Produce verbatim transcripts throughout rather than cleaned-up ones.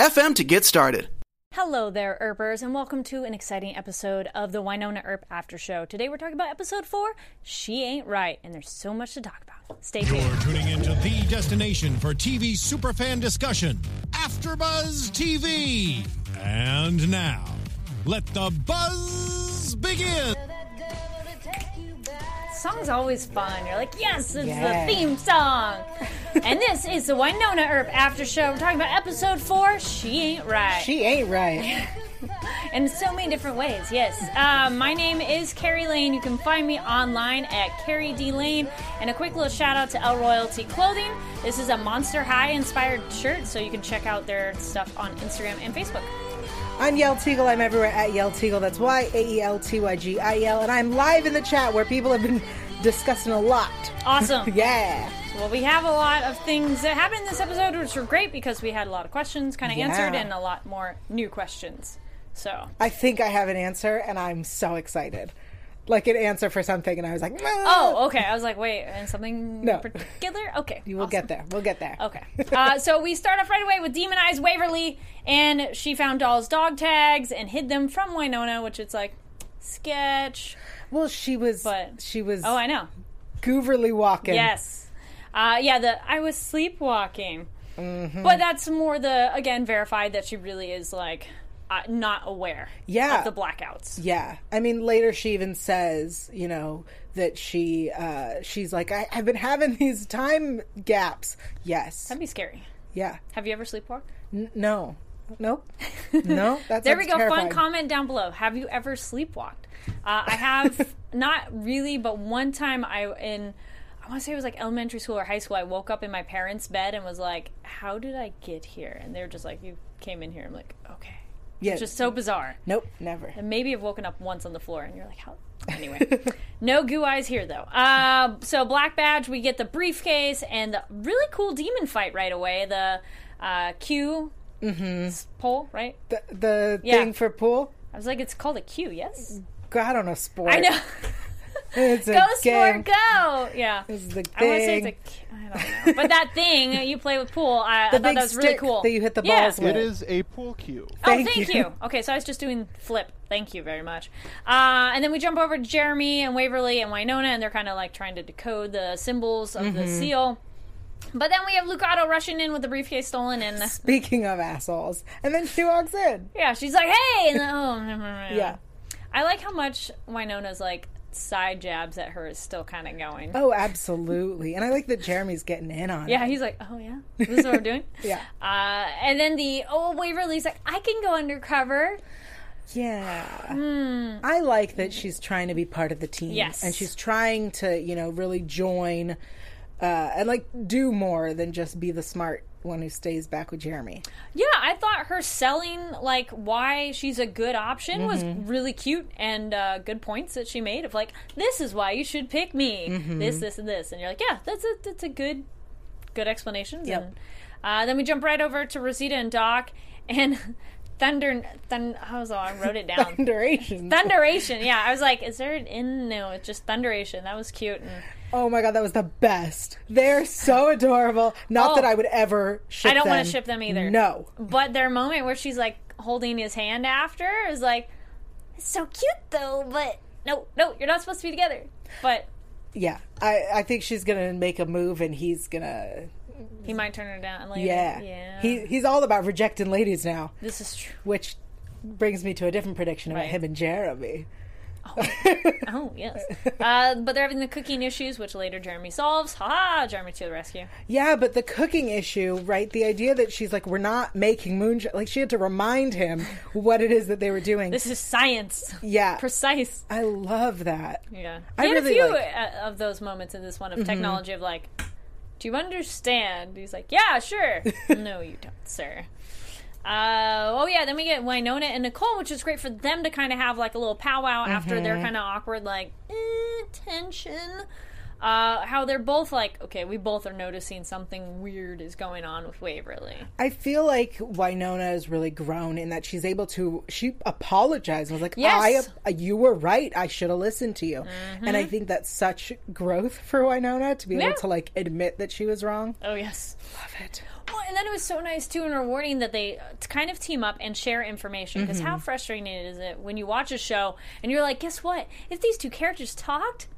f m to get started. Hello there, Earpers, and welcome to an exciting episode of the Wynonna Earp After Show. Today we're talking about episode four, She Ain't Right, and there's so much to talk about. Stay tuned. You're tuning into the destination for T V superfan discussion, AfterBuzz T V. And now, let the buzz begin. Song's always fun. You're like, yes, it's yes. the theme song. And this is the Wynonna Earp After Show. We're talking about episode four, She Ain't Right. She Ain't Right. In so many different ways, yes. Uh, my name is Carrie Lane. You can find me online at Carrie D. Lane. And a quick little shout out to L Royalty Clothing. This is a Monster High inspired shirt, so you can check out their stuff on Instagram and Facebook. I'm Yael Tygiel. I'm everywhere at Yael Tygiel. That's Y A E L T Y G I E L. And I'm live in the chat where people have been discussing a lot. Awesome. Yeah. Well, we have a lot of things that happened in this episode, which were great because we had a lot of questions kind of yeah. answered and a lot more new questions. So I think I have an answer, and I'm so excited. Like an answer for something, and I was like, nah. Oh, okay. I was like, wait, and something no. particular? Okay. You will awesome. get there. We'll get there. Okay. uh, so we start off right away with demonized Waverly, and she found Doll's dog tags and hid them from Wynonna, which it's like, sketch. Well, she was, but, she was... Oh, I know. Gooverly walking. Yes. Uh, yeah, the I was sleepwalking. Mm-hmm. But that's more the, again, verified that she really is like... Uh, not aware yeah. of the blackouts. Yeah. I mean, later she even says, you know, that she, uh, she's like, I, I've been having these time gaps. Yes. That'd be scary. Yeah. Have you ever sleepwalked? N- no. Nope. No. That's There we go. Terrifying. Fun comment down below. Have you ever sleepwalked? Uh, I have, not really, but one time I, in, I want to say it was like elementary school or high school, I woke up in my parents' bed and was like, how did I get here? And they were just like, you came in here. I'm like, okay. Yeah. Which is so bizarre. Nope, never. And maybe I've woken up once on the floor and you're like, how? Anyway. No goo eyes here, though. Uh, so, Black Badge, we get the briefcase and the really cool demon fight right away. The uh, Q mm-hmm. pole, right? The, the yeah. thing for pool? I was like, it's called a Q, yes? God, I don't know, sport. I know. It's go, a game. Sport, go! Yeah. This is the thing. I want to say it's a Q. I don't know. But that thing you play with pool, I, the I thought that was really cool. That you hit the yeah. balls with. It is a pool cue. Thank oh, thank you. you. Okay, so I was just doing flip. Thank you very much. Uh, and then we jump over to Jeremy and Waverly and Wynonna, and they're kind of like trying to decode the symbols of mm-hmm. the seal. But then we have Lucado rushing in with the briefcase stolen. And speaking of assholes, and then she walks in. Yeah, she's like, "Hey!" And then, oh, yeah. I like how much Wynonna's like. Side jabs at her is still kind of going. Oh, absolutely. And I like that Jeremy's getting in on yeah, it. Yeah, he's like, oh, yeah, this is what we're doing? Yeah. Uh, and then the old Waverly's like, I can go undercover. Yeah. Mm. I like that she's trying to be part of the team. Yes. And she's trying to, you know, really join uh, and, like, do more than just be the smart one who stays back with Jeremy. Yeah, I thought her selling, like, why she's a good option mm-hmm. was really cute and uh, good points that she made of, like, this is why you should pick me. Mm-hmm. This, this, and this. And you're like, yeah, that's a, that's a good good explanation. Yep. And, uh, then we jump right over to Rosita and Doc and Thunder... Thun, oh, so I wrote it down. Thunderation. Thunderation, yeah. I was like, is there an in? No, it's just Thunderation. That was cute and... Oh, my God, that was the best. They're so adorable. Not oh, that I would ever ship them. I don't them. want to ship them either. No. But their moment where she's, like, holding his hand after is like, it's so cute, though, but no, no, you're not supposed to be together. But. Yeah. I, I think she's going to make a move, and he's going to. He might turn her down later. Yeah. yeah. He, he's all about rejecting ladies now. This is true. Which brings me to a different prediction about right. him and Jeremy. Oh. oh, yes. Uh, but they're having the cooking issues, which later Jeremy solves. Ha-ha! Jeremy to the rescue. Yeah, but the cooking issue, right? The idea that she's like, we're not making moonshine. Like, she had to remind him what it is that they were doing. This is science. Yeah. Precise. I love that. Yeah. I had really a few like... of those moments in this one of mm-hmm. technology of like, do you understand? He's like, yeah, sure. No, you don't, sir. Uh, oh yeah, then we get Wynonna and Nicole, which is great for them to kind of have like a little powwow mm-hmm. after their kind of awkward like eh, tension. Uh, how they're both like, okay, we both are noticing something weird is going on with Waverly. I feel like Wynonna is really grown in that she's able to, she apologized and was like, yes. I, you were right. I should have listened to you. Mm-hmm. And I think that's such growth for Wynonna to be yeah. able to like admit that she was wrong. Oh, yes. Love it. Well, and then it was so nice too and rewarding that they kind of team up and share information because mm-hmm. how frustrating is it when you watch a show and you're like, guess what? If these two characters talked,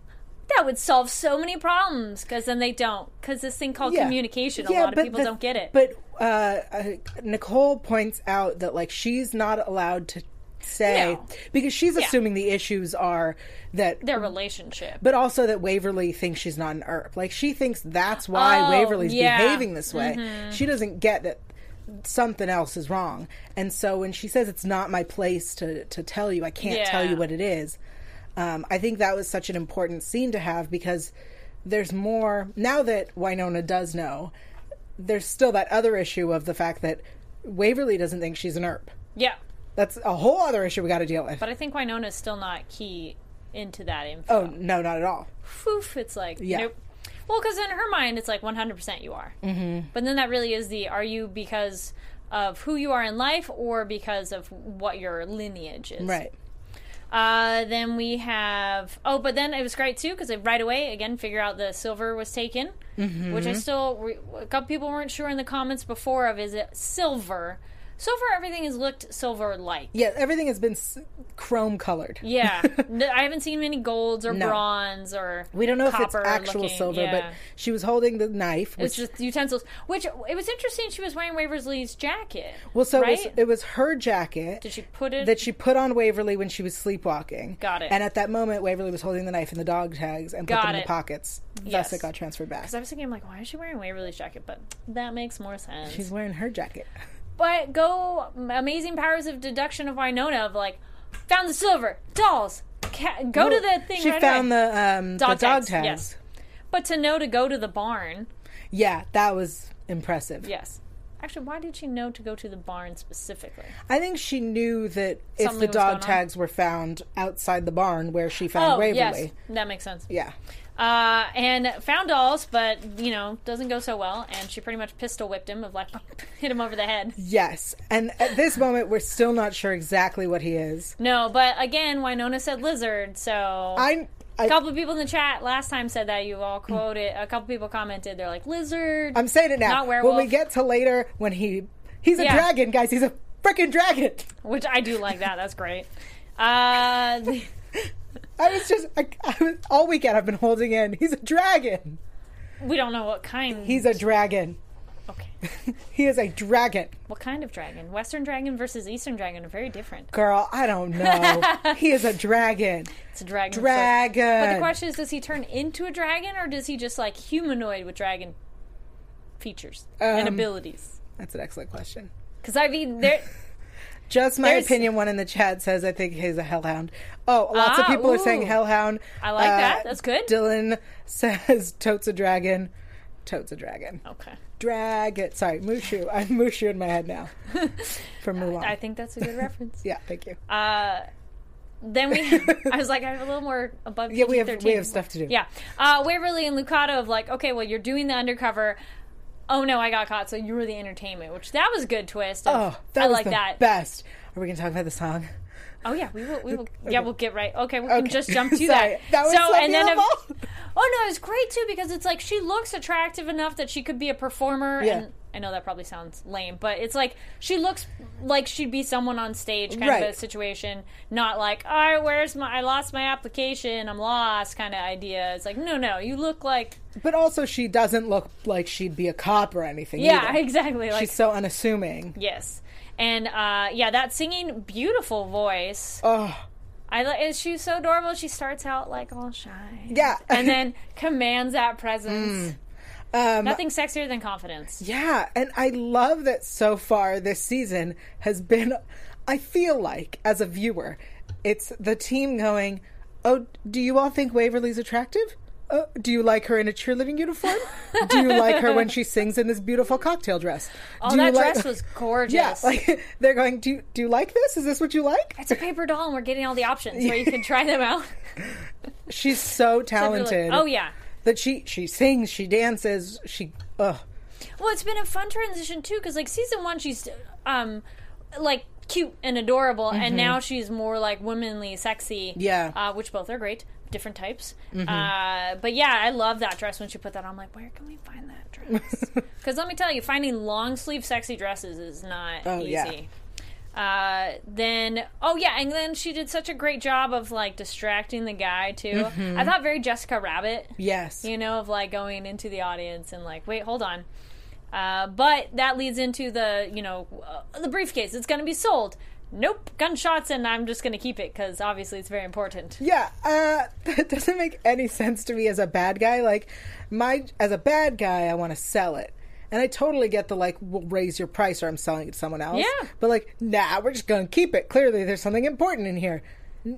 that would solve so many problems, because then they don't. Because this thing called yeah. communication, a yeah, lot of people the, don't get it. But uh, uh, Nicole points out that, like, she's not allowed to say, no. because she's yeah. assuming the issues are that... their relationship. But also that Waverly thinks she's not an Earp. Like, she thinks that's why oh, Waverly's yeah. behaving this way. Mm-hmm. She doesn't get that something else is wrong. And so when she says, it's not my place to, to tell you, I can't yeah. tell you what it is, Um, I think that was such an important scene to have because there's more... Now that Wynonna does know, there's still that other issue of the fact that Waverly doesn't think she's an Earp. Yeah. That's a whole other issue we got to deal with. But I think Wynonna's still not key into that info. Oh, no, not at all. Oof, it's like, yeah. nope. Well, because in her mind, it's like one hundred percent you are. Mm-hmm. But then that really is the, are you because of who you are in life or because of what your lineage is? Right. Uh, then we have... Oh, but then it was great, too, because right away, again, figure out the silver was taken, mm-hmm. which I still... A couple people weren't sure in the comments before of, is it silver? So far, everything has looked silver-like. Yeah, everything has been s- chrome-colored. Yeah. I haven't seen many golds or no. bronze or we don't know if it's actual looking. silver, yeah. but she was holding the knife. Which... It's just utensils. Which, it was interesting, she was wearing Waverly's jacket, Well, so right? it, was, it was her jacket Did she put it... that she put on Waverly when she was sleepwalking. Got it. And at that moment, Waverly was holding the knife in the dog tags and got put them it. in the pockets. Yes. Thus, it got transferred back. Because I was thinking, like, why is she wearing Waverly's jacket? But that makes more sense. She's wearing her jacket. But go amazing powers of deduction of Wynonna of like, found the silver, dolls, ca- go well, to the thing. She right found away. the, um, dog, the tags, dog tags. Yes. But to know to go to the barn. Yeah, that was impressive. Yes. Actually, why did she know to go to the barn specifically? I think she knew that Something if the dog tags on. were found outside the barn where she found oh, Waverly. Yes. That makes sense. Yeah. Uh, and found dolls, but, you know, doesn't go so well. And she pretty much pistol whipped him, of like, hit him over the head. Yes. And at this moment, we're still not sure exactly what he is. No, but again, Wynonna said lizard, so... I'm... A couple of people in the chat last time said that. You all quoted. A couple people commented. They're like, lizard. I'm saying it now. Not werewolf. When we get to later, when he... He's a yeah. dragon, guys. He's a freaking dragon. Which I do like that. That's great. Uh, the, I was just... I, I was, all weekend I've been holding in. He's a dragon. We don't know what kind. He's a dragon. Okay. He is a dragon. What kind of dragon? Western dragon versus Eastern dragon are very different. Girl, I don't know. He is a dragon. It's a dragon. Dragon. So. But the question is, does he turn into a dragon or does he just like humanoid with dragon features um, and abilities? That's an excellent question. Because I mean, there... Just my There's, opinion, one in the chat says I think he's a hellhound. Oh, lots ah, of people ooh. are saying hellhound. I like uh, that. That's good. Dylan says totes a dragon. Totes a dragon. Okay. Dragon. Sorry, Mushu. I'm Mushu in my head now. From Mulan. I think that's a good reference. Yeah, thank you. Uh, then we... I was like, I have a little more above P G thirteen. Yeah, we have, we have stuff to do. Yeah. Uh, Waverly and Lucado of like, okay, well, you're doing the undercover... Oh no, I got caught, so you were the entertainment, which that was a good twist. Oh, that I was like the that. best. Are we going to talk about the song? Oh yeah, we will, we will, okay. yeah, we'll get right, okay, we okay. can just jump to that. That was so, so and then if, Oh no, it's great too, because it's like, she looks attractive enough that she could be a performer, yeah. and I know that probably sounds lame, but it's like, she looks like she'd be someone on stage, kind right. of a situation, not like, oh, where's my, I lost my application, I'm lost, kind of idea. It's like, no, no, you look like... But also, she doesn't look like she'd be a cop or anything. Yeah, either. exactly. Like, she's so unassuming. Yes, and uh, yeah, that singing, beautiful voice. Oh, I she's so adorable. She starts out like all shy. Yeah, and then commands that presence. Mm. Um, Nothing sexier than confidence. Yeah, and I love that so far this season has been. I feel like as a viewer, it's the team going, "Oh, do you all think Waverly's attractive? oh, do you like her in a cheerleading uniform? Do you like her when she sings in this beautiful cocktail dress? Oh, do that you dress like- was gorgeous. Yeah, like, they're going, do you, do you like this? Is this what you like? It's a paper doll, and we're getting all the options where you can try them out. She's so talented. Like, oh, yeah. That she, she sings, she dances, she, ugh. Well, it's been a fun transition, too, because, like, season one, she's, um, like, cute and adorable, mm-hmm. and now she's more, like, womanly, sexy. Yeah. Uh, which both are great. Different types. Mm-hmm. Uh, but, yeah, I love that dress when she put that on. I'm like, where can we find that dress? Because let me tell you, finding long-sleeve sexy dresses is not oh, easy. Yeah. Uh, then, oh, yeah, and then she did such a great job of, like, distracting the guy, too. Mm-hmm. I thought very Jessica Rabbit. Yes. You know, of, like, going into the audience and, like, wait, hold on. Uh, but that leads into the, you know, uh, the briefcase. It's going to be sold. Nope. Gunshots, and I'm just going to keep it because obviously it's very important. Yeah. Uh, that doesn't make any sense to me as a bad guy. Like, my as a bad guy, I want to sell it. And I totally get the, like, we'll raise your price or I'm selling it to someone else. Yeah. But, like, nah, we're just going to keep it. Clearly there's something important in here.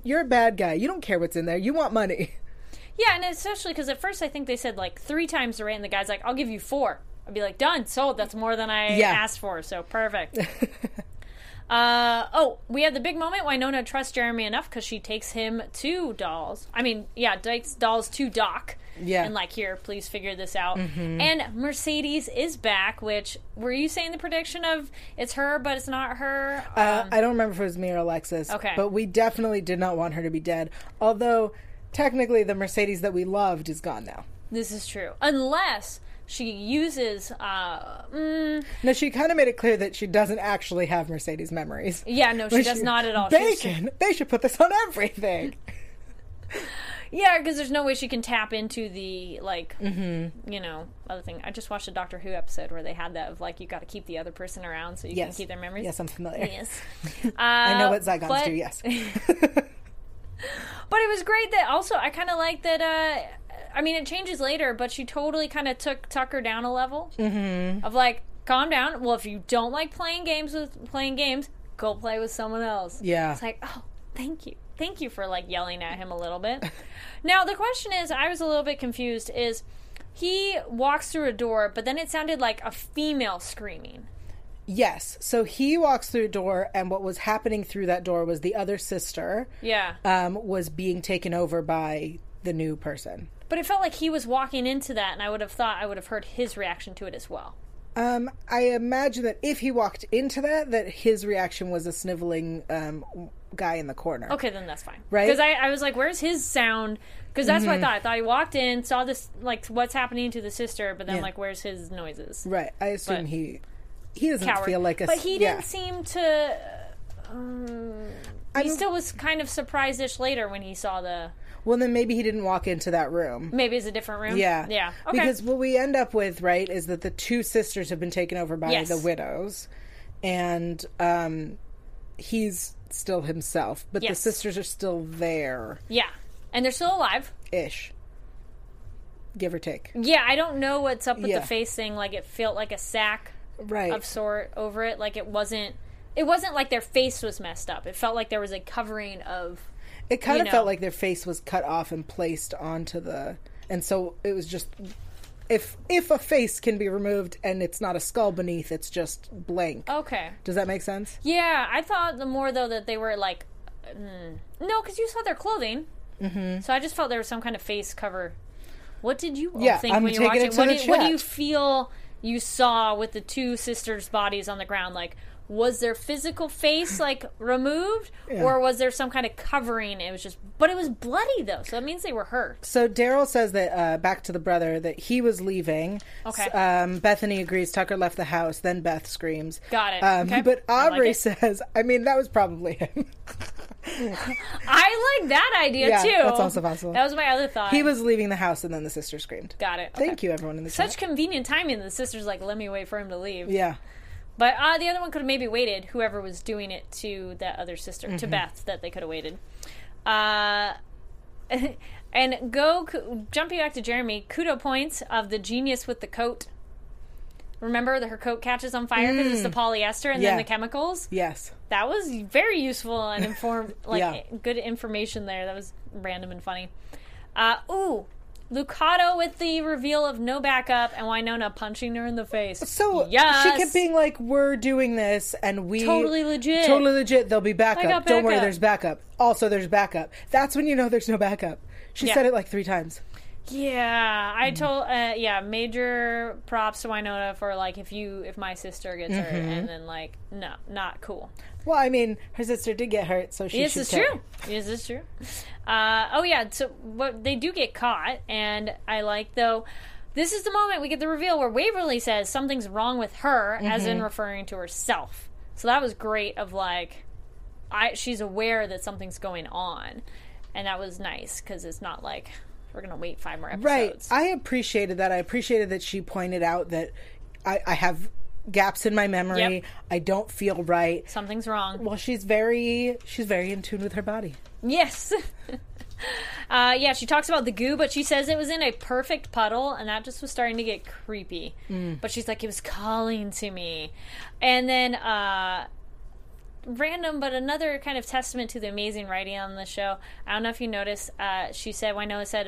You're a bad guy. You don't care what's in there. You want money. Yeah, and especially because at first I think they said, like, three times the rate, and the guy's like, I'll give you four. I'd be like, done, sold. That's more than I yeah. asked for, so perfect. uh, oh, we had the big moment. Wynonna trusts Jeremy enough because she takes him to Dolls. I mean, yeah, takes Dolls to Doc. Yeah. And like, here, please figure this out. Mm-hmm. And Mercedes is back, which, were you saying the prediction of it's her, but it's not her? Um, uh, I don't remember if it was me or Alexis. Okay. But we definitely did not want her to be dead. Although, technically, the Mercedes that we loved is gone now. This is true. Unless... She uses... Uh, mm, no, she kind of made it clear that she doesn't actually have Mercedes memories. Yeah, no, she does she, not at all. They, can, they should put this on everything. Yeah, because there's no way she can tap into the, like, mm-hmm. you know, other thing. I just watched a Doctor Who episode where they had that of, like, you got to keep the other person around so you yes. can keep their memories. Yes, I'm familiar. Yes. uh, I know what Zygons but, do, yes. But it was great that also I kind of like that... Uh, I mean, it changes later, but she totally kind of took Tucker down a level mm-hmm. of like, calm down. Well, if you don't like playing games with playing games, go play with someone else. Yeah, it's like, oh, thank you, thank you for like yelling at him a little bit. Now the question is, I was a little bit confused. Is he walks through a door, but then it sounded like a female screaming. Yes. So he walks through a door, and what was happening through that door was the other sister. Yeah, um, was being taken over by the new person. But it felt like he was walking into that, and I would have thought I would have heard his reaction to it as well. Um, I imagine that if he walked into that, that his reaction was a sniveling um, guy in the corner. Okay, then that's fine. Right? Because I, I was like, where's his sound? Because that's mm-hmm. what I thought. I thought he walked in, saw this, like, what's happening to the sister, but then, yeah. like, where's his noises? Right. I assume but he... He doesn't coward. Feel like a... But he didn't yeah. seem to... Um, he still was kind of surprised-ish later when he saw the... Well, then maybe he didn't walk into that room. Maybe it's a different room? Yeah. Yeah. Okay. Because what we end up with, right, is that the two sisters have been taken over by yes. the widows. And um, he's still himself. But yes. the sisters are still there. Yeah. And they're still alive. Ish. Give or take. Yeah, I don't know what's up with yeah. the face thing. Like, it felt like a sack right. of sort over it. Like, it wasn't... It wasn't like their face was messed up. It felt like there was a covering of... It kind you of know. Felt like their face was cut off and placed onto the... And so it was just... If if a face can be removed and it's not a skull beneath, it's just blank. Okay. Does that make sense? Yeah. I thought the more, though, that they were like... Mm. No, because you saw their clothing. Mm-hmm. So I just felt there was some kind of face cover. What did you all yeah, think I'm when you watched it? it? What, do, what do you feel you saw with the two sisters' bodies on the ground? Like... Was their physical face, like, removed? Yeah. Or was there some kind of covering? It was just... But it was bloody, though, so that means they were hurt. So Daryl says that, uh, back to the brother, that he was leaving. Okay. Um, Bethany agrees. Tucker left the house. Then Beth screams. Got it. Um, okay. But Aubrey I like says... I mean, that was probably him. I like that idea, yeah, too. That's also possible. That was my other thought. He was leaving the house, and then the sister screamed. Got it. Okay. Thank you, everyone in the chat. Such convenient timing. The sister's like, let me wait for him to leave. Yeah. But uh, the other one could have maybe waited, whoever was doing it to that other sister, mm-hmm. to Beth, that they could have waited. Uh, and go, jumping back to Jeremy, kudo points of the genius with the coat. Remember, the, her coat catches on fire because mm. it's the polyester and yeah. then the chemicals? Yes. That was very useful and informed, like, yeah. good information there. That was random and funny. Uh, ooh, Lucado with the reveal of no backup and Wynonna punching her in the face. So yes. She kept being like, we're doing this and we... Totally legit. Totally legit. There'll be backup. backup. Don't worry, there's backup. Also, there's backup. That's when you know there's no backup. She yeah. said it like three times. Yeah, I told, uh, yeah, major props to Wynonna for, like, if you, if my sister gets mm-hmm. hurt, and then, like, no, not cool. Well, I mean, her sister did get hurt, so she yes, should it's tell. True. Yes, it's true. Uh, oh, yeah, so but they do get caught, and I like, though, this is the moment we get the reveal where Waverly says something's wrong with her, mm-hmm. as in referring to herself. So that was great of, like, I she's aware that something's going on, and that was nice, because it's not, like... We're going to wait five more episodes. Right. I appreciated that. I appreciated that she pointed out that I, I have gaps in my memory. Yep. I don't feel right. Something's wrong. Well, she's very she's very in tune with her body. Yes. uh, yeah, she talks about the goo, but she says it was in a perfect puddle, and that just was starting to get creepy. Mm. But she's like, it was calling to me. And then... Uh, Random, but another kind of testament to the amazing writing on the show. I don't know if you noticed, uh, she said, Wynonna said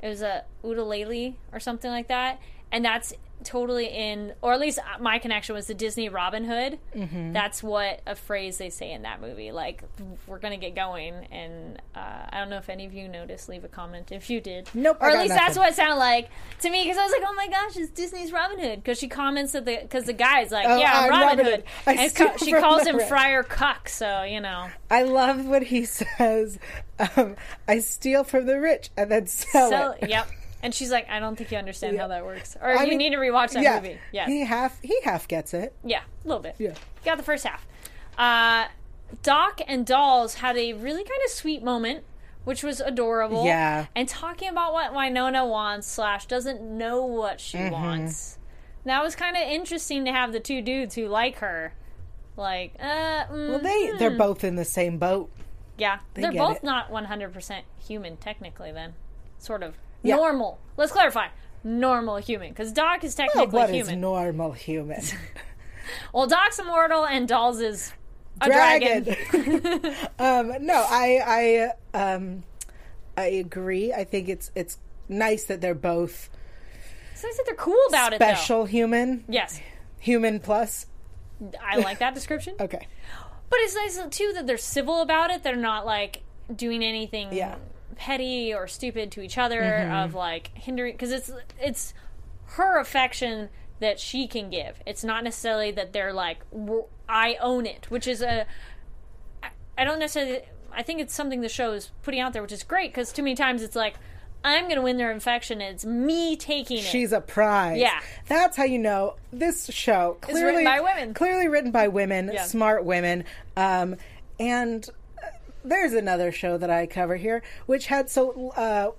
it was a Udalele or something like that. And that's totally in, or at least my connection was the Disney Robin Hood. Mm-hmm. That's what a phrase they say in that movie. Like, we're going to get going. And uh, I don't know if any of you noticed. Leave a comment if you did. Nope. Or at least nothing. That's what it sounded like to me. Because I was like, oh my gosh, it's Disney's Robin Hood. Because she comments that the, because the guy's like, oh, yeah, I'm Robin, Robin Hood. Hood. And ca- she calls him it. Friar Tuck. So, you know. I love what he says. Um, I steal from the rich and then sell, sell it. Yep. And she's like, I don't think you understand yeah. how that works. Or I you mean, need to rewatch that yeah. movie. Yes. He half he half gets it. Yeah, a little bit. Yeah. Got the first half. Uh, Doc and Dolls had a really kind of sweet moment, which was adorable. Yeah. And talking about what Wynonna wants slash doesn't know what she mm-hmm. wants. And that was kind of interesting to have the two dudes who like her. Like, uh, mm, well, they, hmm. they're both in the same boat. Yeah. They they're both it. Not one hundred percent human, technically, then. Sort of. Yeah. Normal. Let's clarify. Normal human. Because Doc is technically well, what human. What is normal human? Well, Doc's immortal and Dolls is a dragon. dragon. um, no, I I, um, I agree. I think it's it's nice that they're both... It's nice that they're cool about it, though. Special human. Yes. Human plus. I like that description. Okay. But it's nice, too, that they're civil about it. They're not, like, doing anything... Yeah. petty or stupid to each other mm-hmm. of like hindering because it's it's her affection that she can give. It's not necessarily that they're like I own it, which is a I, I don't necessarily I think it's something the show is putting out there, which is great because too many times it's like I'm gonna win their affection and it's me taking it. She's a prize. Yeah, that's how you know this show clearly it's written by women clearly written by women yeah. smart women um and there's another show that I cover here, which had so uh,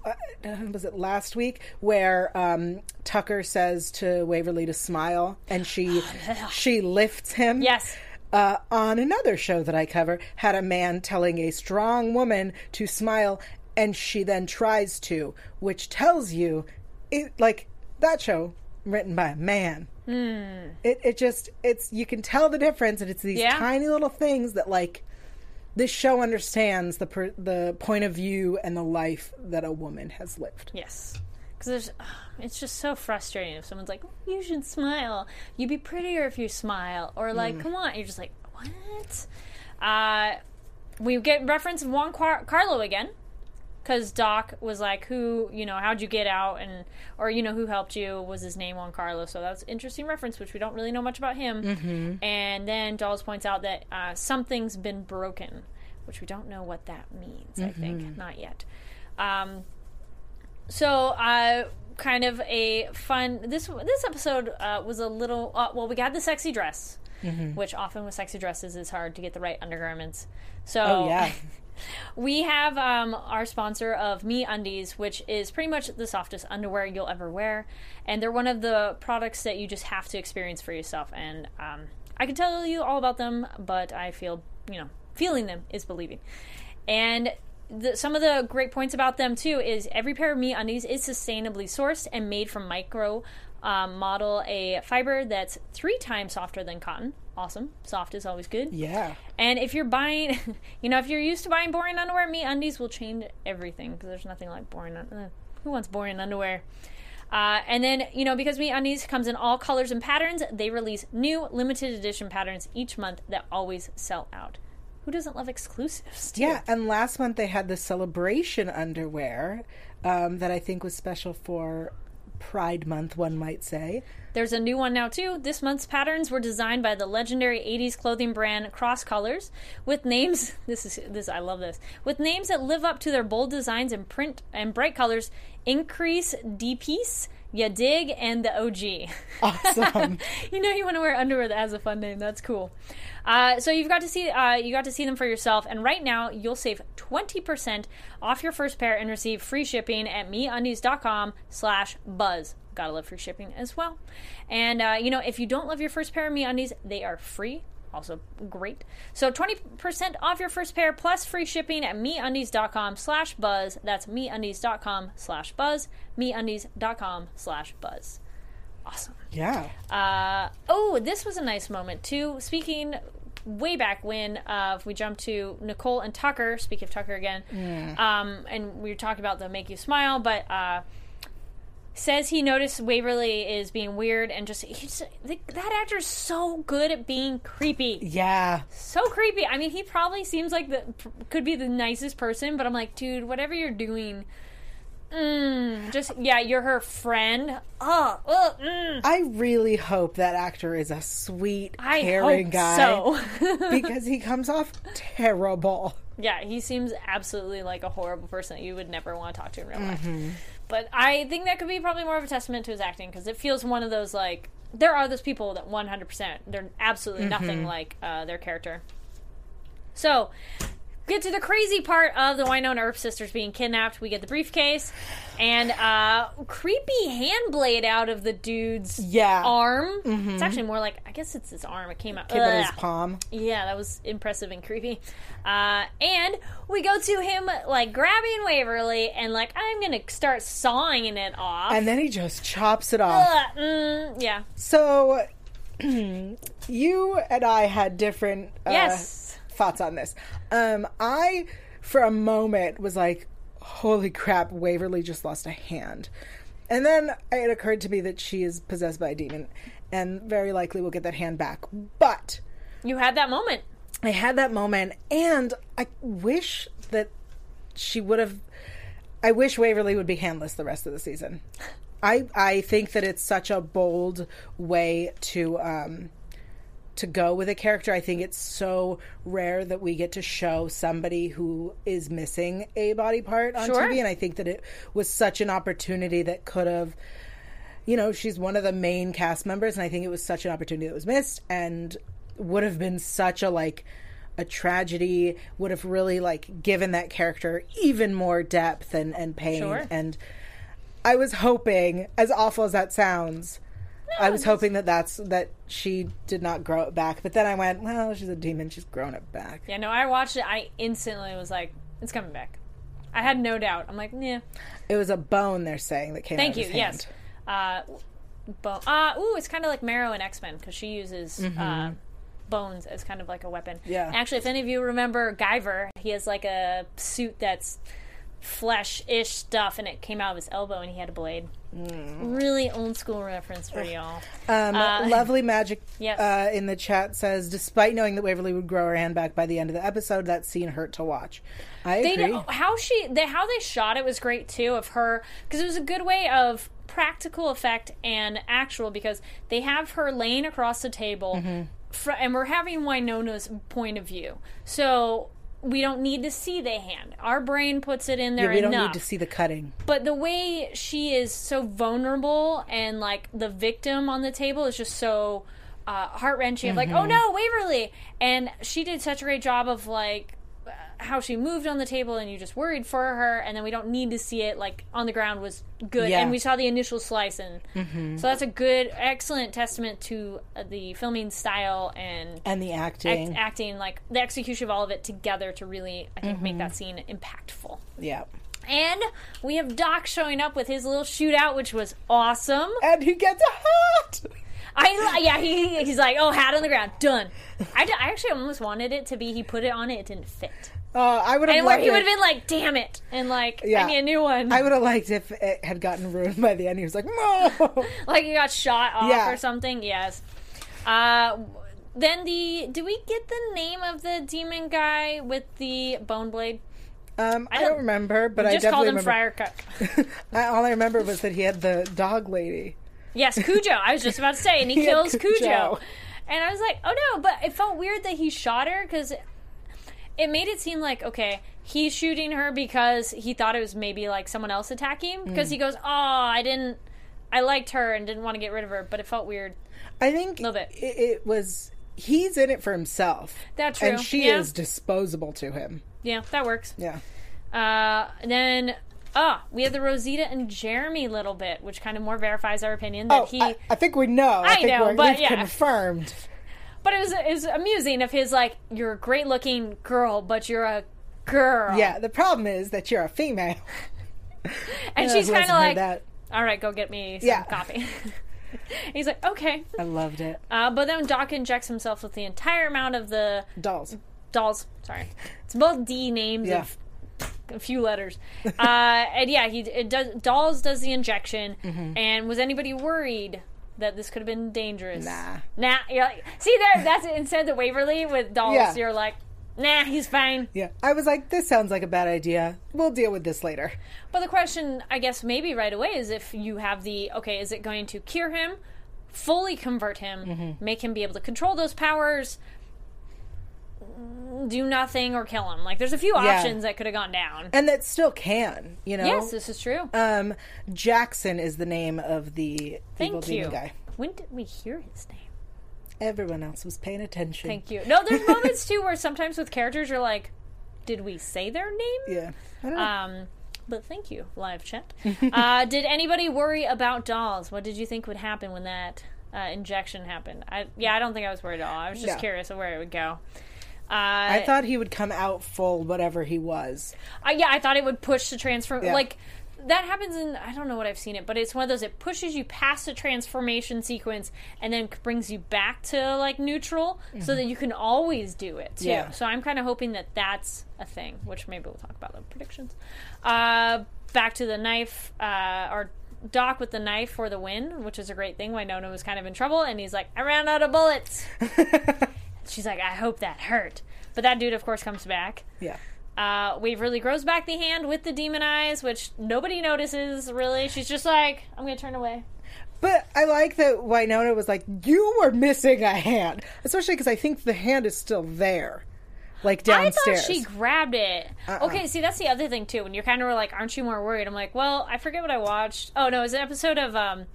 was it last week where um, Tucker says to Waverly to smile, and she she lifts him. Yes. Uh, on another show that I cover, had a man telling a strong woman to smile, and she then tries to, which tells you, it, like that show written by a man. Mm. It it just it's you can tell the difference, and it's these yeah. tiny little things that like. This show understands the per, the point of view and the life that a woman has lived. Yes. Because it's just so frustrating if someone's like, oh, you should smile. You'd be prettier if you smile. Or like, mm. come on. You're just like, what? Uh, we get reference of Juan Car- Carlo again. Because Doc was like, who, you know, how'd you get out? And or, you know, who helped you was his name, Juan Carlos. So that's an interesting reference, which we don't really know much about him. Mm-hmm. And then Dolls points out that uh, something's been broken, which we don't know what that means, mm-hmm. I think. Not yet. Um, so uh, kind of a fun... This this episode uh, was a little... Uh, well, we got the sexy dress, mm-hmm. which often with sexy dresses is hard to get the right undergarments. So... Oh, yeah. We have um, our sponsor of Me Undies, which is pretty much the softest underwear you'll ever wear. And they're one of the products that you just have to experience for yourself. And um, I can tell you all about them, but I feel, you know, feeling them is believing. And the, some of the great points about them, too, is every pair of Me Undies is sustainably sourced and made from micro um, model a fiber that's three times softer than cotton. Awesome. Soft is always good. Yeah. And if you're buying, you know, if you're used to buying boring underwear, Me Undies will change everything because there's nothing like boring underwear. Uh, Who wants boring underwear? Uh, and then, you know, because Me Undies comes in all colors and patterns, they release new limited edition patterns each month that always sell out. Who doesn't love exclusives, too? Yeah, and last month they had the celebration underwear um, that I think was special for Pride Month, one might say. There's a new one now, too. This month's patterns were designed by the legendary eighties clothing brand Cross Colors, with names, this is, this I love this, with names that live up to their bold designs and print and bright colors, Increase, D-Piece, Ya Dig, and the O G. Awesome. You know you want to wear underwear that has a fun name. That's cool. Uh, so you've got to see uh, you got to see them for yourself. And right now, you'll save twenty percent off your first pair and receive free shipping at meundies.com slash buzz. Gotta love free shipping as well. And, uh, you know, if you don't love your first pair of Me Undies, they are free. Also great. So twenty percent off your first pair plus free shipping at MeUndies.com slash buzz. That's MeUndies.com slash buzz. MeUndies.com slash buzz. Awesome. Yeah. Uh, oh, this was a nice moment, too. Speaking way back when, uh, if we jump to Nicole and Tucker, speaking of Tucker again, mm. um, and we were talking about the Make You Smile, but... Uh, says he noticed Waverly is being weird and just, he's, that actor's so good at being creepy. Yeah. So creepy. I mean, he probably seems like the, could be the nicest person, but I'm like, dude, whatever you're doing, mm, just, yeah, you're her friend. Oh, oh mm. I really hope that actor is a sweet, I caring hope guy. So. Because he comes off terrible. Yeah, he seems absolutely like a horrible person that you would never want to talk to in real life. Mm-hmm. But I think that could be probably more of a testament to his acting, because it feels one of those, like, there are those people that one hundred percent, they're absolutely mm-hmm. nothing like uh, their character. So, get to the crazy part of the Wynonna Earp sisters being kidnapped. We get the briefcase and uh, creepy hand blade out of the dude's yeah. arm. Mm-hmm. It's actually more like, I guess it's his arm. It came out. Came out of his palm. Yeah, that was impressive and creepy. Uh, and we go to him like grabbing Waverly and like, I'm going to start sawing it off. And then he just chops it off. Uh, mm, yeah. So you and I had different uh, yes. thoughts on this. Um, I, for a moment, was like, holy crap, Waverly just lost a hand. And then it occurred to me that she is possessed by a demon and very likely will get that hand back. But... You had that moment. I had that moment, and I wish that she would have... I wish Waverly would be handless the rest of the season. I, I think that it's such a bold way to... Um, to go with a character. I think it's so rare that we get to show somebody who is missing a body part on sure. T V, and I think that it was such an opportunity that could have, you know, she's one of the main cast members, and I think it was such an opportunity that was missed and would have been such a, like, a tragedy, would have really, like, given that character even more depth and, and pain. Sure. And I was hoping, as awful as that sounds... No, I was hoping that that's that she did not grow it back, but then I went, well, she's a demon, she's grown it back. Yeah, no, I watched it. I instantly was like, it's coming back. I had no doubt. I'm like, nah. It was a bone, they're saying, that came Thank out of his you, hand. Yes. Uh, bone. Uh, ooh, it's kind of like Marrow in X-Men, because she uses mm-hmm. uh, bones as kind of like a weapon. Yeah. Actually, if any of you remember Guyver, he has like a suit that's flesh-ish stuff, and it came out of his elbow, and he had a blade. Mm. Really old school reference for y'all. Um, uh, lovely Magic yes. uh, in the chat says, despite knowing that Waverly would grow her hand back by the end of the episode, that scene hurt to watch. I they agree. Did, how she, they, how they shot it was great, too, of her, because it was a good way of practical effect and actual, because they have her laying across the table, mm-hmm. fr- and we're having Wynonna's point of view. So... We don't need to see the hand. Our brain puts it in there enough. Yeah, we don't enough. need to see the cutting. But the way she is so vulnerable and, like, the victim on the table is just so uh, heart-wrenching. Mm-hmm. Of like, oh, no, Waverly! And she did such a great job of, like, how she moved on the table and you just worried for her. And then we don't need to see it, like, on the ground was good. Yeah. And we saw the initial slice. And mm-hmm. So that's a good, excellent testament to the filming style and... And the acting. Act, acting, like, the execution of all of it together to really, I think, mm-hmm. make that scene impactful. Yeah. And we have Doc showing up with his little shootout, which was awesome. And he gets a hat! I yeah he he's like, oh, hat on the ground, done. I, I actually almost wanted it to be he put it on it, it didn't fit. Uh, I would have and where he would have been like, damn it, and like, yeah, I need a new one. I would have liked if it had gotten ruined by the end. He was like, no, like he got shot off yeah. or something. Yes. Uh, then the do we get the name of the demon guy with the bone blade? Um, I, don't, I don't remember, but I just definitely called him Friar Tuck. All I remember was that he had the dog lady. Yes, Cujo. I was just about to say, and he, he kills Cujo. Cujo. And I was like, oh no, but it felt weird that he shot her because it made it seem like, okay, he's shooting her because he thought it was maybe like someone else attacking because mm. he goes, oh, I didn't, I liked her and didn't want to get rid of her, but it felt weird. I think a little bit. It, it was, he's in it for himself. That's true. And she yeah. is disposable to him. Yeah, that works. Yeah. Uh, and then, oh, we have the Rosita and Jeremy little bit, which kind of more verifies our opinion that oh, he... I, I think we know. I, I think know, we're, but we've yeah. confirmed. But it was, it was amusing of his, like, you're a great-looking girl, but you're a girl. Yeah, the problem is that you're a female. And she's kind of like, that. all right, go get me some yeah. coffee. And he's like, okay. I loved it. Uh, but then Doc injects himself with the entire amount of the... Dolls. Dolls, sorry. It's both D names yeah. of a few letters. Uh, and yeah, he it does. Dolls does the injection. Mm-hmm. And was anybody worried that this could have been dangerous? Nah. Nah. You're like, see, there, that's instead the Waverly with Dolls. Yeah. You're like, nah, he's fine. Yeah. I was like, this sounds like a bad idea. We'll deal with this later. But the question, I guess, maybe right away is if you have the, okay, is it going to cure him, fully convert him, mm-hmm. make him be able to control those powers, do nothing, or kill him? Like, there's a few options yeah. that could have gone down. And that still can, you know? Yes, this is true. Um, Jackson is the name of the Thank evil you. demon guy. When did we hear his name? Everyone else was paying attention. Thank you. No, there's moments, too, where sometimes with characters you're like, did we say their name? Yeah. I don't know. Um, but thank you, live chat. uh, did anybody worry about Dolls? What did you think would happen when that uh, injection happened? I, yeah, I don't think I was worried at all. I was just no. curious of where it would go. Uh, I thought he would come out full, whatever he was. Uh, yeah, I thought it would push the transform. Yeah. Like, that happens in, I don't know what I've seen it, but it's one of those, it pushes you past the transformation sequence and then brings you back to, like, neutral mm-hmm. so that you can always do it, too. Yeah. So I'm kind of hoping that that's a thing, which maybe we'll talk about in predictions. Uh, back to the knife, uh, or Doc with the knife for the win, which is a great thing. Wynonna was kind of in trouble, and he's like, I ran out of bullets. She's like, I hope that hurt. But that dude, of course, comes back. Yeah. Uh, Waverly grows back the hand with the demon eyes, which nobody notices, really. She's just like, I'm going to turn away. But I like that Wynonna was like, you were missing a hand. Especially because I think the hand is still there. Like, downstairs. I thought she grabbed it. Uh-uh. Okay, see, that's the other thing, too. When you're kind of like, aren't you more worried? I'm like, well, I forget what I watched. Oh, no, it was an episode of... um.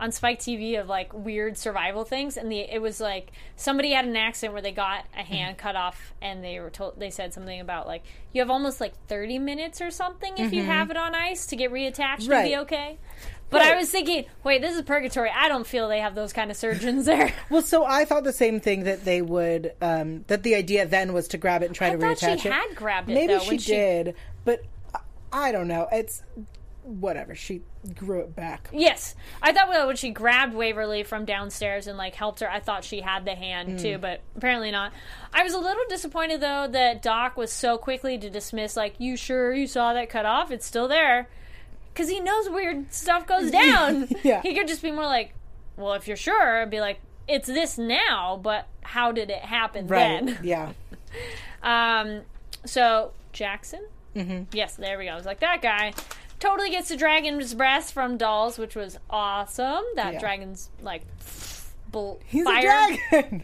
on Spike T V of, like, weird survival things, and the it was, like, somebody had an accident where they got a hand mm-hmm. cut off, and they were told, they said something about, like, you have almost, like, thirty minutes or something if mm-hmm. you have it on ice to get reattached right. and be okay. But right. I was thinking, wait, this is purgatory. I don't feel they have those kind of surgeons there. Well, so I thought the same thing, that they would, um, that the idea then was to grab it and try I to reattach it. I thought she had grabbed it, Maybe though, she did, she... but I don't know. It's... Whatever, she grew it back. Yes. I thought when she grabbed Waverly from downstairs and, like, helped her, I thought she had the hand, mm. too, but apparently not. I was a little disappointed, though, that Doc was so quickly to dismiss, like, you sure you saw that cut off? It's still there. Because he knows weird stuff goes down. Yeah. He could just be more like, well, if you're sure, I'd be like, it's this now, but how did it happen right. then? Yeah. um. So, Jackson? Mm-hmm. Yes, there we go. I was like, that guy... Totally gets the dragon's breath from Dolls, which was awesome. That yeah. dragon's, like, bl- He's fire. He's a dragon!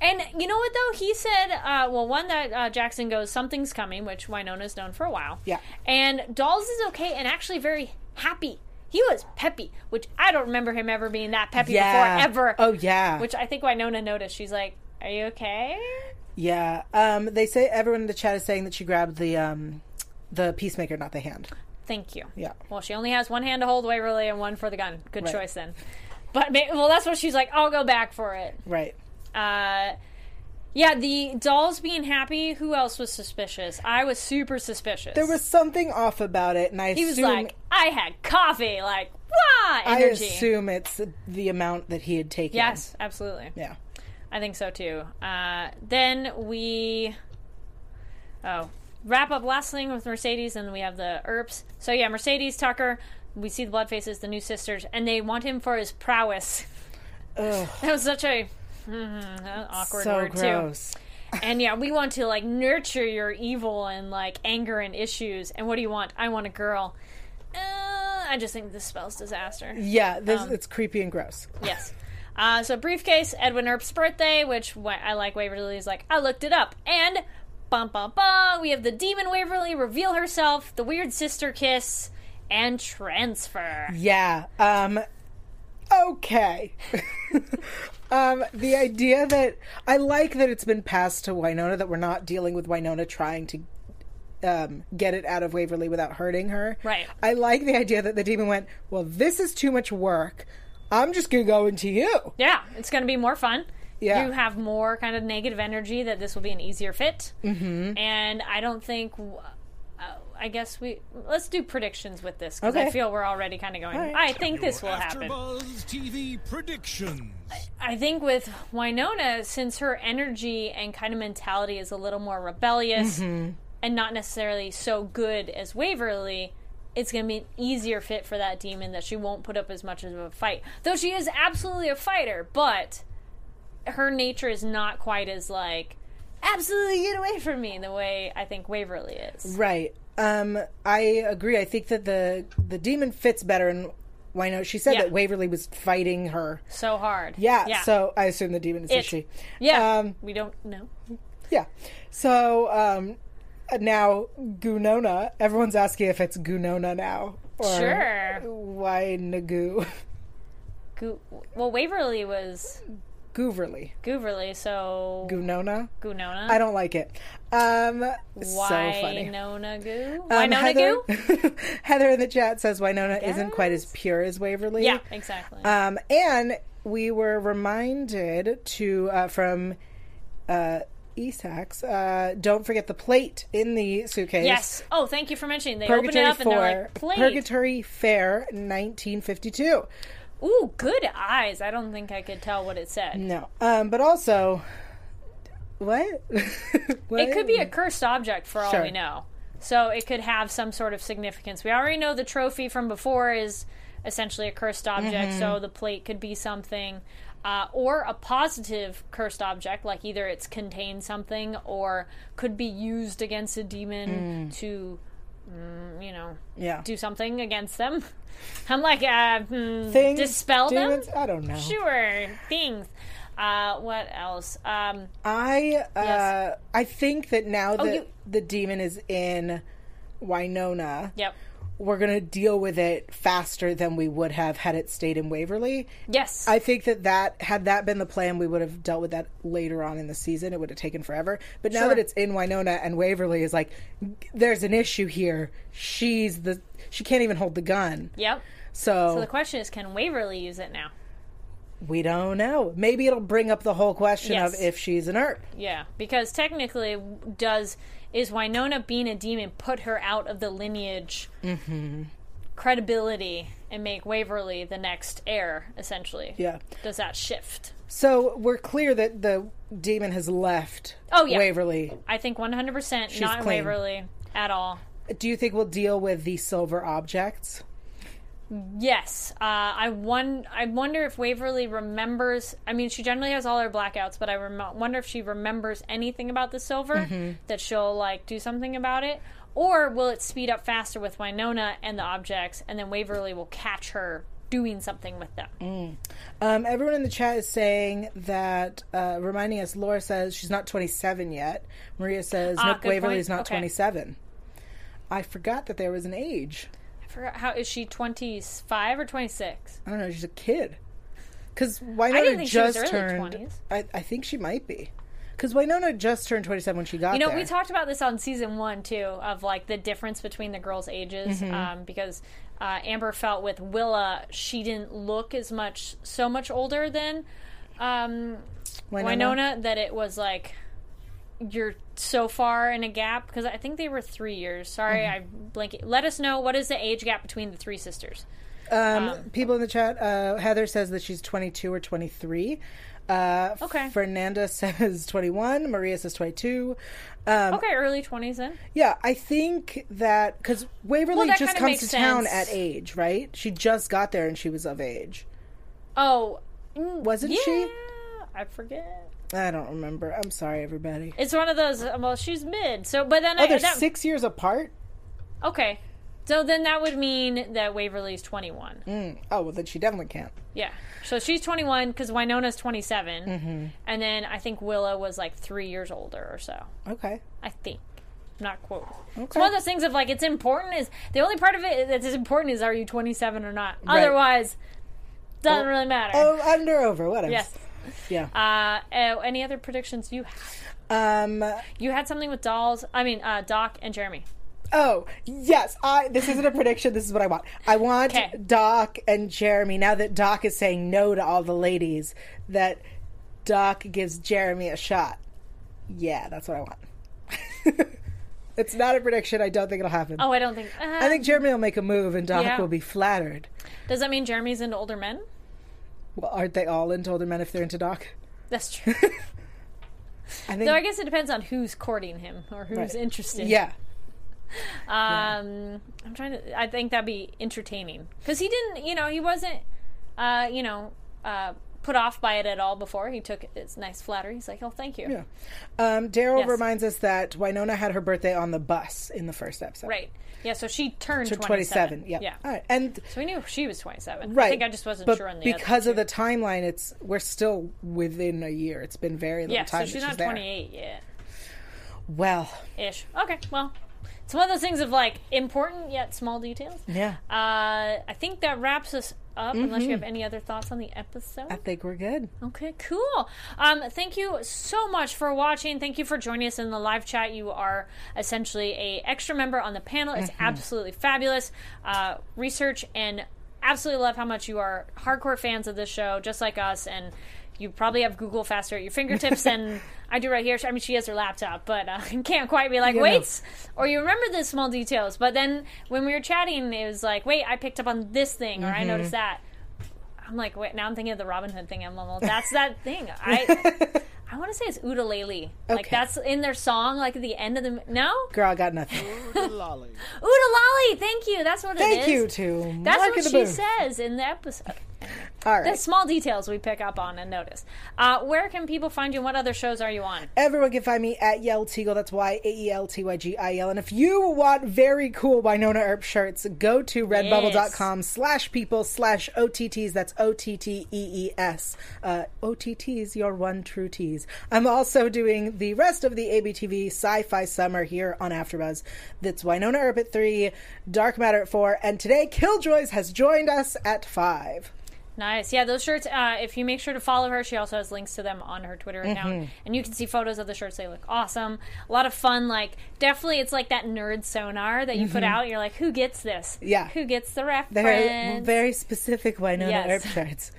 And you know what, though? He said, uh, well, one, that uh, Jackson goes, something's coming, which Wynonna's known for a while. Yeah. And Dolls is okay and actually very happy. He was peppy, which I don't remember him ever being that peppy yeah. before, ever. Oh, yeah. Which I think Wynonna noticed. She's like, are you okay? Yeah. Um, they say, everyone in the chat is saying that she grabbed the, um, the peacemaker, not the hand. Thank you. Yeah. Well, she only has one hand to hold Waverly and one for the gun. Good right. choice then. But, well, that's what she's like, I'll go back for it. Right. Uh, Yeah, the dolls being happy, who else was suspicious? I was super suspicious. There was something off about it, and I he assume... He was like, I had coffee, like, wah, energy. I assume it's the amount that he had taken. Yes, absolutely. Yeah. I think so, too. Uh, then we... Oh. Wrap up last thing with Mercedes, and we have the Earps. So, yeah, Mercedes, Tucker, we see the blood faces, the new sisters, and they want him for his prowess. Ugh. That was such a... Mm-hmm. Awkward so word gross. Too. And yeah, we want to like nurture your evil and like anger and issues. And what do you want? I want a girl. Uh, I just think this spells disaster. Yeah, this, um, it's creepy and gross. Yes. Uh, so briefcase, Edwin Earp's birthday, which I like. Waverly's like, I looked it up, and bum bum bum. We have the demon Waverly reveal herself, the weird sister kiss, and transfer. Yeah. Um. Okay. Um, the idea that I like that it's been passed to Wynonna, that we're not dealing with Wynonna trying to um, get it out of Waverly without hurting her. Right. I like the idea that the demon went, well, this is too much work. I'm just going to go into you. Yeah. It's going to be more fun. Yeah. You have more kind of negative energy, that this will be an easier fit. Mm-hmm. And I don't think... W- I guess we... Let's do predictions with this, because okay. I feel we're already kind of going... Right. I think Your this will happen. AfterBuzz T V predictions. I, I think with Wynonna, since her energy and kind of mentality is a little more rebellious, mm-hmm. and not necessarily so good as Waverly, it's going to be an easier fit for that demon, that she won't put up as much of a fight. Though she is absolutely a fighter, but her nature is not quite as, like, absolutely get away from me the way I think Waverly is. Right. Um, I agree. I think that the the demon fits better in Wynonna. She said yeah. that Waverly was fighting her so hard. Yeah, yeah. So I assume the demon is it, a she. Yeah. Um, we don't know. Yeah. So um, now Wynonna. Everyone's asking if it's Wynonna now. Or sure. Wynonna. Go- well, Waverly was... Gooverly. Gooverly, so... Wynonna? Wynonna. I don't like it. Um, so funny. Wynonna Goo? Um, Wynonna Heather, Goo? Heather in the chat says Wynonna isn't quite as pure as Waverly. Yeah, exactly. Um, and we were reminded to, uh, from uh, Esax, uh, don't forget the plate in the suitcase. Yes. Oh, thank you for mentioning. They Purgatory open it up four, and they're like, plate. Purgatory Fair, nineteen fifty-two. Ooh, good eyes. I don't think I could tell what it said. No. Um, but also, what? What? It could be a cursed object for all sure. we know. So it could have some sort of significance. We already know the trophy from before is essentially a cursed object, mm-hmm. so the plate could be something. Uh, or a positive cursed object, like either it's contained something or could be used against a demon mm. to... Mm, you know, yeah. do something against them. I'm like, uh, mm, things, dispel demons? Them? I don't know. Sure, things. Uh, what else? Um, I uh, yes. I think that now oh, that you... the demon is in Wynonna, yep. we're going to deal with it faster than we would have had it stayed in Waverly. Yes. I think that, that had that been the plan, we would have dealt with that later on in the season. It would have taken forever. But now sure. that it's in Wynonna, and Waverly is like, there's an issue here. She's the, she can't even hold the gun. Yep. So, so the question is, can Waverly use it now? We don't know. Maybe it'll bring up the whole question yes. of if she's an Earp. Yeah, because technically, does... is Wynonna being a demon put her out of the lineage mm-hmm. credibility and make Waverly the next heir, essentially? Yeah. Does that shift? So we're clear that the demon has left oh, yeah. Waverly. I think one hundred percent She's not clean. Waverly at all. Do you think we'll deal with the silver objects? Yes. Uh, I, won- I wonder if Waverly remembers... I mean, she generally has all her blackouts, but I rem- wonder if she remembers anything about the silver, mm-hmm. that she'll, like, do something about it. Or will it speed up faster with Wynonna and the objects, and then Waverly will catch her doing something with them? Mm. Um, everyone in the chat is saying that... Uh, reminding us, Laura says she's not twenty-seven yet. Maria says, ah, nope, Waverly's not okay. twenty-seven. I forgot that there was an age... How is she, twenty-five or twenty-six? I don't know. She's a kid. Because Wynonna just she was turned. twenties. I, I think she might be. Because Wynonna just turned twenty-seven when she got there. You know, there. We talked about this on season one, too, of like the difference between the girls' ages. Mm-hmm. Um, because uh, Amber felt with Willa, she didn't look as much, so much older than um, Wynonna? Wynonna, that it was like, you're so far in a gap, because I think they were three years. Sorry, mm-hmm. I'm blanking. Let us know, what is the age gap between the three sisters? Um, um, people in the chat, uh, Heather says that she's twenty-two or twenty-three. Uh, okay. Fernanda says twenty-one. Maria says twenty-two. Um, okay, early twenties then. Yeah, I think that, because Waverly well, that just comes to sense. Town at age, right? She just got there and she was of age. Oh. Wasn't yeah, she? I forget. I don't remember. I'm sorry, everybody. It's one of those, well, she's mid. So, but then oh, I, they're that, six years apart? Okay. So then that would mean that Waverly's twenty-one. Mm. Oh, well, then she definitely can't. Yeah. So she's twenty-one because Wynonna's twenty-seven. Mm-hmm. And then I think Willow was like three years older or so. Okay. I think. Not quote. Okay. It's one of those things of like, it's important is, the only part of it that's important is, are you twenty-seven or not? Right. Otherwise, doesn't oh, really matter. Oh, under, over, whatever. Yes. Yeah. Uh, any other predictions you have? Um, you had something with dolls. I mean, uh, Doc and Jeremy. Oh, yes. I, this isn't a prediction. This is what I want. I want Kay. Doc and Jeremy, now that Doc is saying no to all the ladies, that Doc gives Jeremy a shot. Yeah, that's what I want. It's not a prediction. I don't think it'll happen. Oh, I don't think... Uh, I think Jeremy will make a move and Doc yeah. will be flattered. Does that mean Jeremy's into older men? Well, aren't they all into older men if they're into Doc? That's true. I think... No, I guess it depends on who's courting him or who's right. interested. Yeah. Um, yeah. I'm trying to, I think that'd be entertaining, because he didn't, you know, he wasn't, uh, you know, uh, put off by it at all before. He took this nice flattery. He's like, oh, thank you. Yeah. Um, Daryl yes. reminds us that Wynonna had her birthday on the bus in the first episode. Right. Yeah, so she turned twenty-seven. twenty-seven, yeah. yeah. All right. And so we knew she was twenty-seven. Right. I think I just wasn't but sure on the because other of two. The timeline, it's, we're still within a year. It's been very little yeah, time. Yeah, so she's not she's twenty-eight there. Yet. Well. Ish. Okay, well. It's one of those things of, like, important yet small details. Yeah. Uh, I think that wraps us up, mm-hmm. unless you have any other thoughts on the episode. I think we're good. Okay, cool. Um, thank you so much for watching. Thank you for joining us in the live chat. You are essentially a extra member on the panel. It's mm-hmm. absolutely fabulous. Uh, research and absolutely love how much you are hardcore fans of this show, just like us, and... You probably have Google faster at your fingertips than I do right here. I mean, she has her laptop, but uh, can't quite be like, yeah, wait, no. or you remember the small details. But then when we were chatting, it was like, wait, I picked up on this thing, or mm-hmm. I noticed that. I'm like, wait, now I'm thinking of the Robin Hood thing. I'm like, that's that thing. I I want to say it's Oodalali. Okay. Like, that's in their song, like at the end of the... No? Girl, I got nothing. Oodalali. Oodalali, thank you. That's what thank it is. Thank you, too. That's Mark what she booth. Says in the episode. All right. The small details we pick up on and notice. Uh, where can people find you? What other shows are you on? Everyone can find me at Yael Tygiel. That's Y A E L T Y G I E L. And if you want very cool Wynonna Earp shirts, go to redbubble.com yes. slash people slash O T Ts. That's O T T E E S. Uh, O T Ts, your one true tease. I'm also doing the rest of the A B T V Sci-Fi Summer here on AfterBuzz. That's Wynonna Earp at three, Dark Matter at four, and today Killjoys has joined us at five. Nice. Yeah, those shirts, uh, if you make sure to follow her, she also has links to them on her Twitter mm-hmm. account. And you can see photos of the shirts. They look awesome. A lot of fun. Like, definitely, it's like that nerd sonar that you mm-hmm. put out. You're like, who gets this? Yeah. Who gets the reference? Very, very specific Wynonna yes. Earp shirts.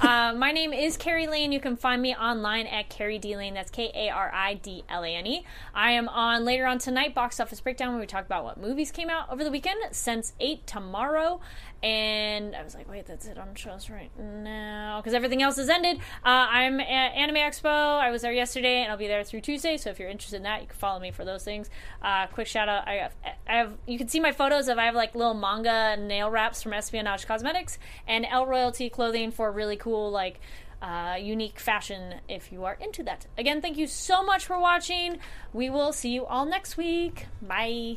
uh, my name is Carrie Lane. You can find me online at Carrie D Lane. That's K A R I D L A N E. I am on later on tonight, Box Office Breakdown, where we talk about what movies came out over the weekend since eight tomorrow. And I was like, wait, that's it on shows right now, because everything else has ended. Uh, I'm at Anime Expo. I was there yesterday, and I'll be there through Tuesday. So if you're interested in that, you can follow me for those things. Uh, quick shout out. I have, I have, you can see my photos of, I have like little manga nail wraps from Espionage Cosmetics and L Royalty Clothing for really cool, like, uh, unique fashion if you are into that. Again, thank you so much for watching. We will see you all next week. Bye.